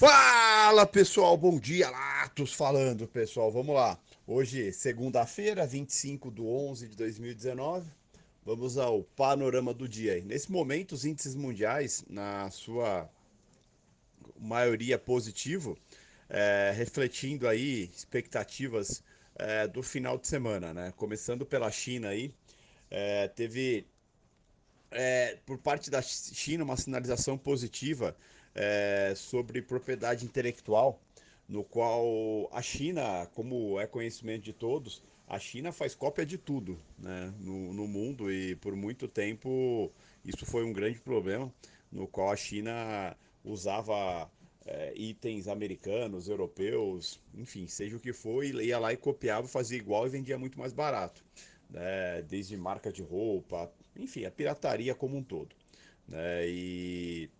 Fala pessoal, bom dia, Latos falando pessoal, vamos lá. Hoje, segunda-feira, 25/11/2019, vamos ao panorama do dia. Nesse momento, os índices mundiais, na sua maioria positivo, refletindo aí expectativas do final de semana, né? Começando pela China aí, teve por parte da China uma sinalização positiva sobre propriedade intelectual, no qual a China, como é conhecimento de todos, a China faz cópia de tudo, né, no mundo, e por muito tempo isso foi um grande problema, no qual a China usava itens americanos, europeus, enfim, seja o que for, e ia lá e copiava, fazia igual e vendia muito mais barato, né, desde marca de roupa, enfim, a pirataria como um todo, né, e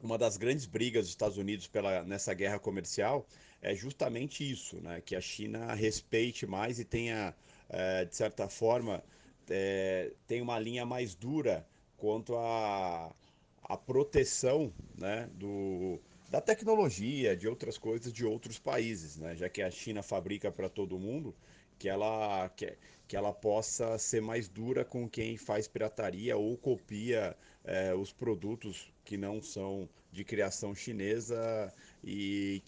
uma das grandes brigas dos Estados Unidos nessa guerra comercial é justamente isso, né? Que a China respeite mais e tenha, de certa forma, tem uma linha mais dura quanto à proteção, né, da tecnologia, de outras coisas, de outros países, né? Já que a China fabrica para todo mundo, que ela possa ser mais dura com quem faz pirataria ou copia os produtos que não são de criação chinesa e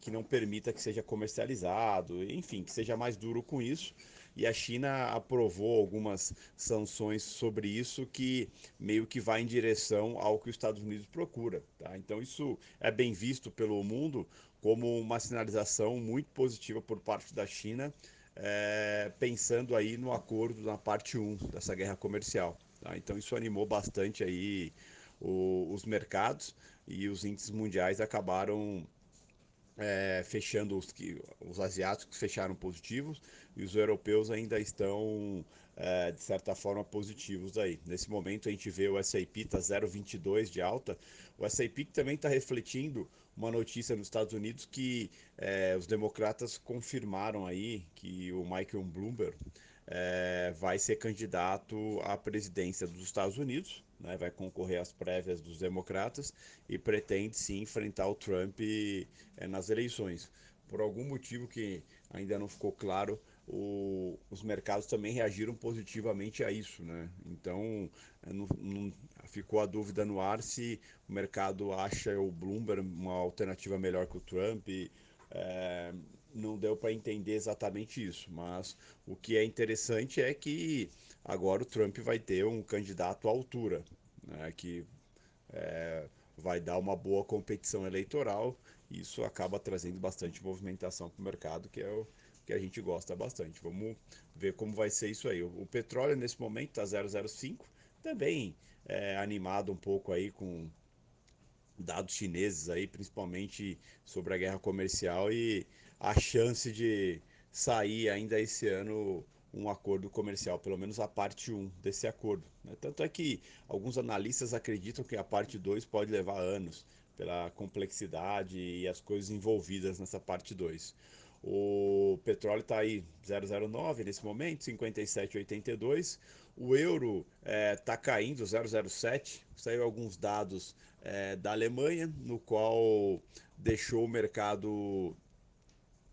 que não permita que seja comercializado, enfim, que seja mais duro com isso. E a China aprovou algumas sanções sobre isso que meio que vai em direção ao que os Estados Unidos procura, tá? Então isso é bem visto pelo mundo como uma sinalização muito positiva por parte da China, pensando aí no acordo na parte 1 dessa guerra comercial, tá? Então isso animou bastante aí os mercados, e os índices mundiais acabaram fechando, os asiáticos fecharam positivos e os europeus ainda estão de certa forma positivos aí. Nesse momento a gente vê o S&P tá 0,22 de alta. O S&P também está refletindo uma notícia nos Estados Unidos que os democratas confirmaram aí que o Michael Bloomberg vai ser candidato à presidência dos Estados Unidos, né? Vai concorrer às prévias dos democratas e pretende sim enfrentar o Trump nas eleições. Por algum motivo que ainda não ficou claro, os mercados também reagiram positivamente a isso, né? Então não ficou a dúvida no ar se o mercado acha o Bloomberg uma alternativa melhor que o Trump. Não deu para entender exatamente isso, mas o que é interessante é que agora o Trump vai ter um candidato à altura, né, que vai dar uma boa competição eleitoral, e isso acaba trazendo bastante movimentação para o mercado, que é o que a gente gosta bastante. Vamos ver como vai ser isso aí. O petróleo nesse momento está 0,05, também animado um pouco aí com dados chineses aí, principalmente sobre a guerra comercial e a chance de sair ainda esse ano um acordo comercial, pelo menos a parte 1 desse acordo, né? Tanto é que alguns analistas acreditam que a parte 2 pode levar anos pela complexidade e as coisas envolvidas nessa parte 2. O petróleo está aí 0,09 nesse momento, 57,82. O euro está caindo 0,07. Saiu alguns dados da Alemanha, no qual deixou o mercado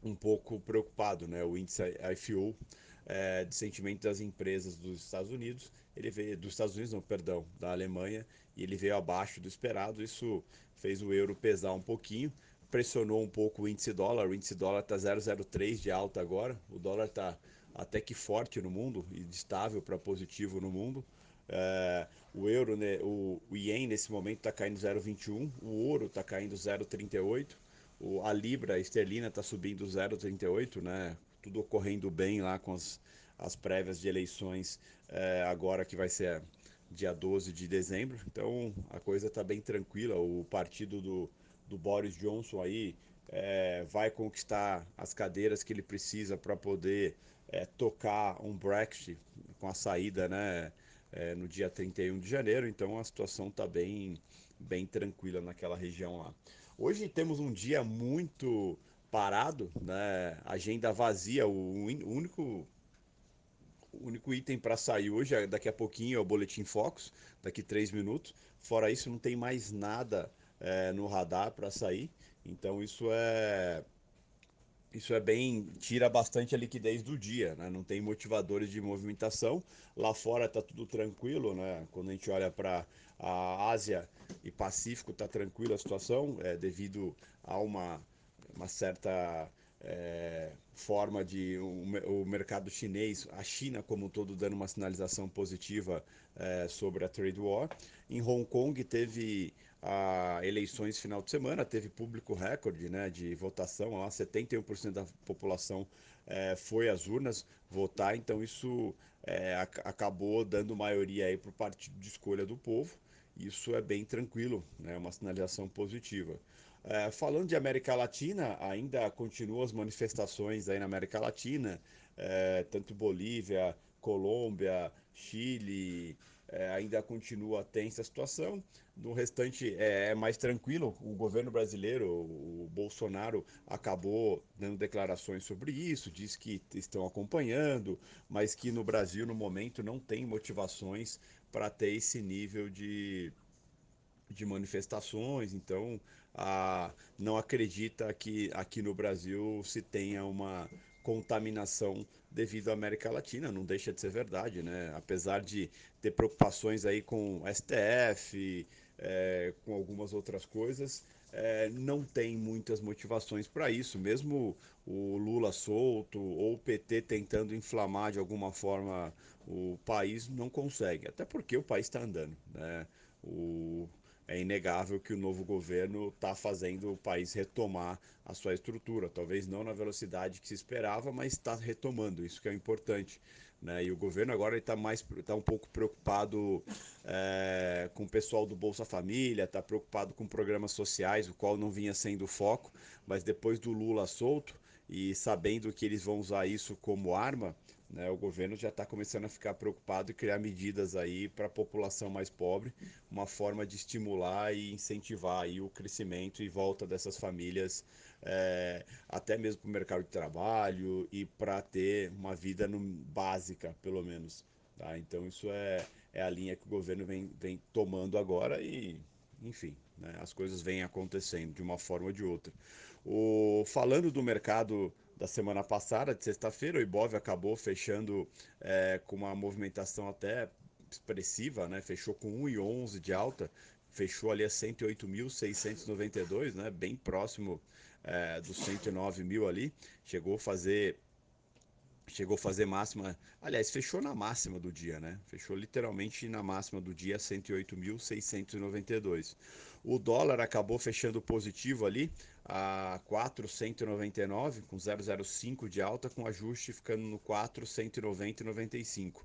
um pouco preocupado, né? O índice IFO de sentimento das empresas dos Estados Unidos, ele veio dos Estados Unidos, não, perdão, da Alemanha, e ele veio abaixo do esperado. Isso fez o euro pesar um pouquinho, pressionou um pouco o índice dólar. O índice dólar está 0,03 de alta agora. O dólar está até que forte no mundo e estável para positivo no mundo. O euro, né, o ien nesse momento está caindo 0,21, o ouro está caindo 0,38, a libra esterlina está subindo 0,38, né? Tudo ocorrendo bem lá com as prévias de eleições agora, que vai ser dia 12 de dezembro. Então a coisa está bem tranquila. O partido do Boris Johnson aí vai conquistar as cadeiras que ele precisa para poder tocar um Brexit com a saída, né, no dia 31 de janeiro, então a situação está bem tranquila naquela região lá. Hoje temos um dia muito parado, né? Agenda vazia. O único item para sair hoje, daqui a pouquinho, é o Boletim Focus, daqui 3 minutos. Fora isso, não tem mais nada no radar para sair. Então isso é bem, tira bastante a liquidez do dia, né? Não tem motivadores de movimentação. Lá fora está tudo tranquilo, né? Quando a gente olha para a Ásia e Pacífico, está tranquila a situação, devido a uma certa forma de o mercado chinês, a China como um todo dando uma sinalização positiva sobre a trade war. Em Hong Kong teve eleições final de semana, teve público recorde, né, de votação, lá 71% da população foi às urnas votar, então isso acabou dando maioria para o partido de escolha do povo. Isso é bem tranquilo, né, uma sinalização positiva. Falando de América Latina, ainda continuam as manifestações aí na América Latina, tanto Bolívia, Colômbia, Chile, ainda continua tensa a situação. No restante é mais tranquilo. O governo brasileiro, o Bolsonaro, acabou dando declarações sobre isso, diz que estão acompanhando, mas que no Brasil, no momento, não tem motivações para ter esse nível de manifestações, então não acredita que aqui no Brasil se tenha uma contaminação devido à América Latina. Não deixa de ser verdade, né? Apesar de ter preocupações aí com STF, com algumas outras coisas, não tem muitas motivações para isso. Mesmo o Lula solto ou o PT tentando inflamar de alguma forma o país, não consegue, até porque o país está andando, né? É inegável que o novo governo está fazendo o país retomar a sua estrutura, talvez não na velocidade que se esperava, mas está retomando, isso que é importante, né? E o governo agora está um pouco preocupado com o pessoal do Bolsa Família, está preocupado com programas sociais, o qual não vinha sendo o foco, mas depois do Lula solto e sabendo que eles vão usar isso como arma, né, o governo já está começando a ficar preocupado e criar medidas aí para a população mais pobre, uma forma de estimular e incentivar aí o crescimento e volta dessas famílias, até mesmo para o mercado de trabalho e para ter uma vida básica, pelo menos, tá? Então isso é a linha que o governo vem tomando agora e, enfim, né, as coisas vêm acontecendo de uma forma ou de outra. Falando do mercado da semana passada, de sexta-feira, o Ibov acabou fechando com uma movimentação até expressiva, né? Fechou com 1,11 de alta, fechou ali a 108.692, né? Bem próximo dos 109 mil ali, chegou a fazer máxima, aliás, fechou na máxima do dia, né? Fechou literalmente na máxima do dia, 108.692. O dólar acabou fechando positivo ali, a 4,199, com 0,05 de alta, com ajuste ficando no 4,190,95.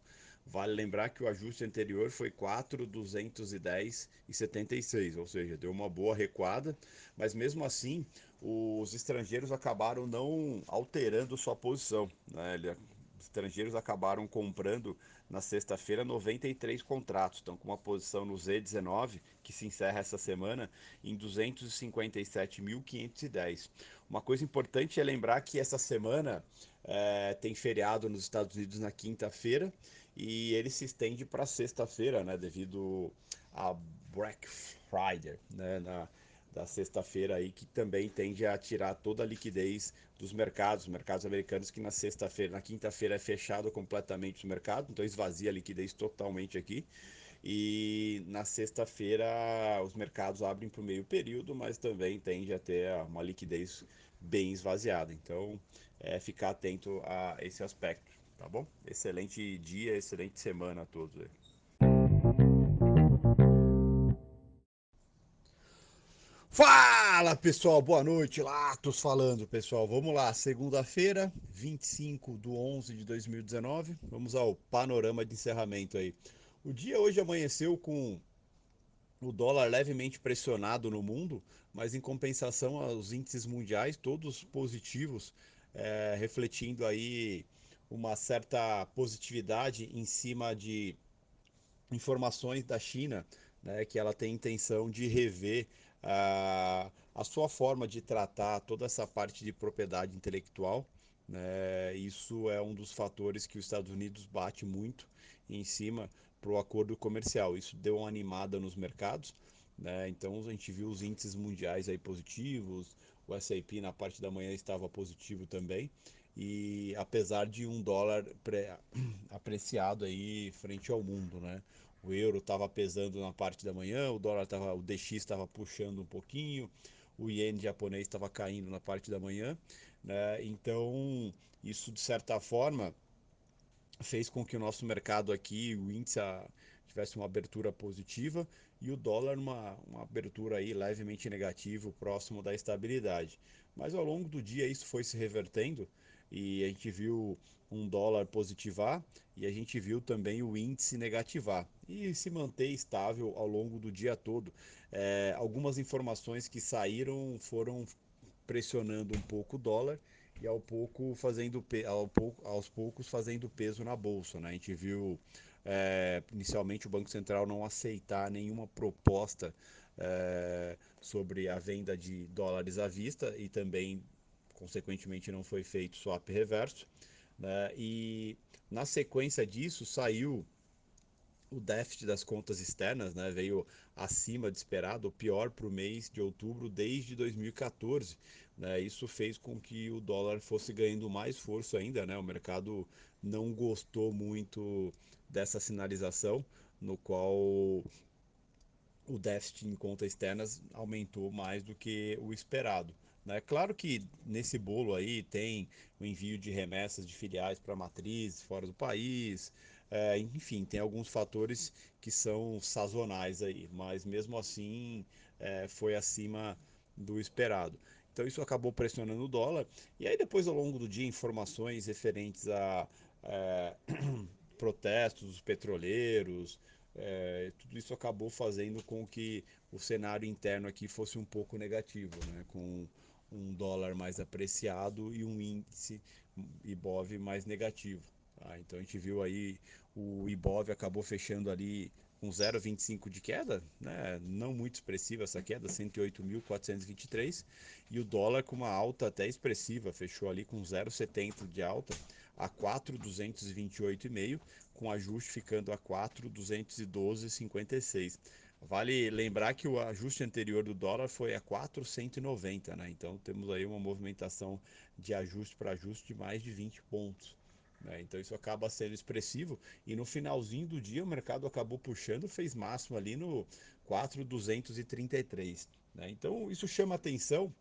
Vale lembrar que o ajuste anterior foi 4,210,76, ou seja, deu uma boa recuada, mas mesmo assim os estrangeiros acabaram não alterando sua posição, né? Os estrangeiros acabaram comprando na sexta-feira 93 contratos, estão com uma posição no Z19, que se encerra essa semana, em 257.510. Uma coisa importante é lembrar que essa semana tem feriado nos Estados Unidos na quinta-feira e ele se estende para sexta-feira, né, devido a Black Friday, né, da sexta-feira aí, que também tende a tirar toda a liquidez dos mercados americanos, que na quinta-feira é fechado completamente o mercado, então esvazia a liquidez totalmente aqui. E na sexta-feira os mercados abrem para o meio período, mas também tende a ter uma liquidez bem esvaziada. Então ficar atento a esse aspecto, tá bom? Excelente dia, excelente semana a todos aí. Fala pessoal, boa noite, Latos falando pessoal, vamos lá, segunda-feira, 25/11/2019, vamos ao panorama de encerramento aí. O dia hoje amanheceu com o dólar levemente pressionado no mundo, mas em compensação aos índices mundiais, todos positivos, refletindo aí uma certa positividade em cima de informações da China, né, que ela tem intenção de rever a sua forma de tratar toda essa parte de propriedade intelectual, né? Isso é um dos fatores que os Estados Unidos bate muito em cima para o acordo comercial. Isso deu uma animada nos mercados, né? Então a gente viu os índices mundiais aí positivos, o S&P na parte da manhã estava positivo também, e apesar de um dólar apreciado aí frente ao mundo, né? O euro estava pesando na parte da manhã, o dólar tava, o DX estava puxando um pouquinho, o iene japonês estava caindo na parte da manhã, né? Então isso de certa forma fez com que o nosso mercado aqui, o índice tivesse uma abertura positiva e o dólar uma abertura aí levemente negativa, próximo da estabilidade. Mas ao longo do dia isso foi se revertendo e a gente viu um dólar positivar e a gente viu também o índice negativar e se manter estável ao longo do dia todo. Algumas informações que saíram foram pressionando um pouco o dólar e aos poucos fazendo peso na bolsa, né? A gente viu inicialmente o Banco Central não aceitar nenhuma proposta sobre a venda de dólares à vista e também, consequentemente, não foi feito swap reverso, né? E na sequência disso saiu o déficit das contas externas, né? Veio acima de esperado, o pior para o mês de outubro desde 2014. Né? Isso fez com que o dólar fosse ganhando mais força ainda, né? O mercado não gostou muito dessa sinalização, no qual o déficit em contas externas aumentou mais do que o esperado. É claro que nesse bolo aí tem o envio de remessas de filiais para matrizes fora do país, enfim, tem alguns fatores que são sazonais aí, mas mesmo assim foi acima do esperado. Então isso acabou pressionando o dólar e aí depois ao longo do dia informações referentes a protestos dos petroleiros, tudo isso acabou fazendo com que o cenário interno aqui fosse um pouco negativo, né? Com um dólar mais apreciado e um índice Ibov mais negativo. Tá? Então a gente viu aí o Ibov acabou fechando ali com 0,25 de queda, né? Não muito expressiva essa queda, 108.423, e o dólar com uma alta até expressiva, fechou ali com 0,70 de alta a 4.228,5, com ajuste ficando a 4.212,56. Vale lembrar que o ajuste anterior do dólar foi a 4,190, né? Então temos aí uma movimentação de ajuste para ajuste de mais de 20 pontos. Então isso acaba sendo expressivo e no finalzinho do dia o mercado acabou puxando, fez máximo ali no 4.233, né? Então isso chama atenção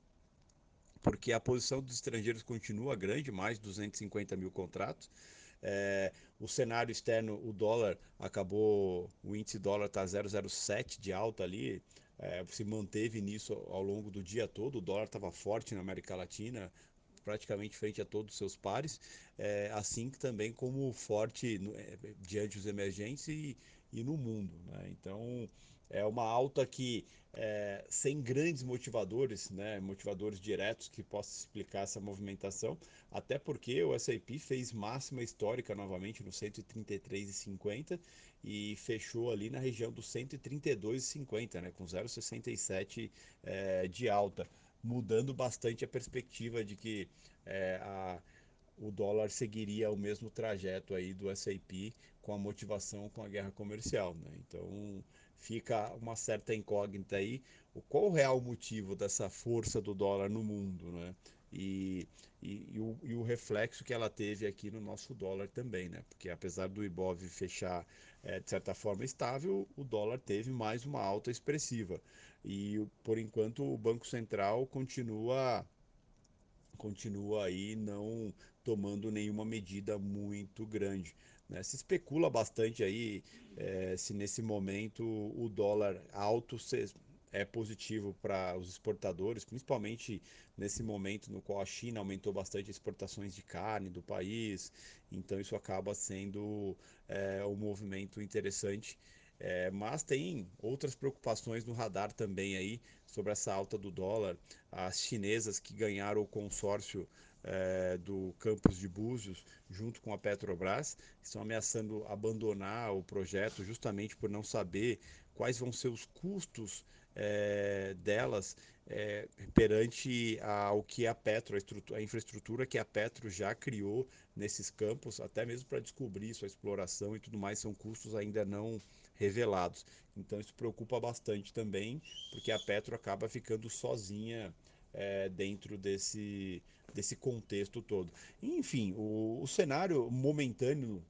porque a posição dos estrangeiros continua grande, mais de 250 mil contratos. O cenário externo, o dólar acabou, o índice dólar está 0,07 de alta ali, se manteve nisso ao longo do dia todo, o dólar estava forte na América Latina, praticamente frente a todos os seus pares, assim também como forte diante dos emergentes e no mundo, né? Então é uma alta que sem grandes motivadores, né? Motivadores diretos que possam explicar essa movimentação, até porque o S&P fez máxima histórica novamente no 133,50 e fechou ali na região do 132,50, né? Com 0,67 de alta, mudando bastante a perspectiva de que o dólar seguiria o mesmo trajeto aí do S&P com a motivação com a guerra comercial, né? Então fica uma certa incógnita aí, qual o real motivo dessa força do dólar no mundo, né? E o reflexo que ela teve aqui no nosso dólar também, né? Porque apesar do Ibov fechar de certa forma estável, o dólar teve mais uma alta expressiva. E por enquanto o Banco Central continua aí não tomando nenhuma medida muito grande, né? Se especula bastante aí se nesse momento o dólar alto é positivo para os exportadores, principalmente nesse momento no qual a China aumentou bastante as exportações de carne do país. Então isso acaba sendo um movimento interessante, mas tem outras preocupações no radar também aí sobre essa alta do dólar. As chinesas que ganharam o consórcio do Campos de Búzios junto com a Petrobras estão ameaçando abandonar o projeto justamente por não saber quais vão ser os custos delas perante ao que a Petro, a infraestrutura que a Petro já criou nesses campos, até mesmo para descobrir sua exploração e tudo mais, são custos ainda não revelados. Então isso preocupa bastante também, porque a Petro acaba ficando sozinha dentro desse contexto todo. Enfim, o cenário momentâneo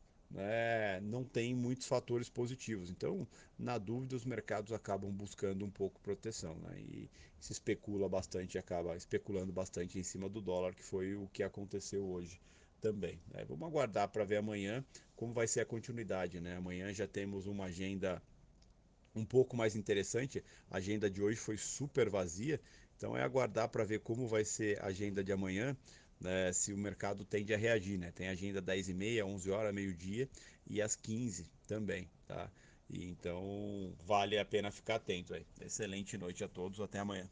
não tem muitos fatores positivos. Então, na dúvida, os mercados acabam buscando um pouco proteção, e se especula bastante, acaba especulando bastante em cima do dólar, que foi o que aconteceu hoje também. Vamos aguardar para ver amanhã como vai ser a continuidade, Amanhã já temos uma agenda um pouco mais interessante. A agenda de hoje foi super vazia, então é aguardar para ver como vai ser a agenda de amanhã, se o mercado tende a reagir, Tem agenda 10h30, 11h, meio-dia e às 15h também, tá? E então vale a pena ficar atento aí. Excelente noite a todos, até amanhã.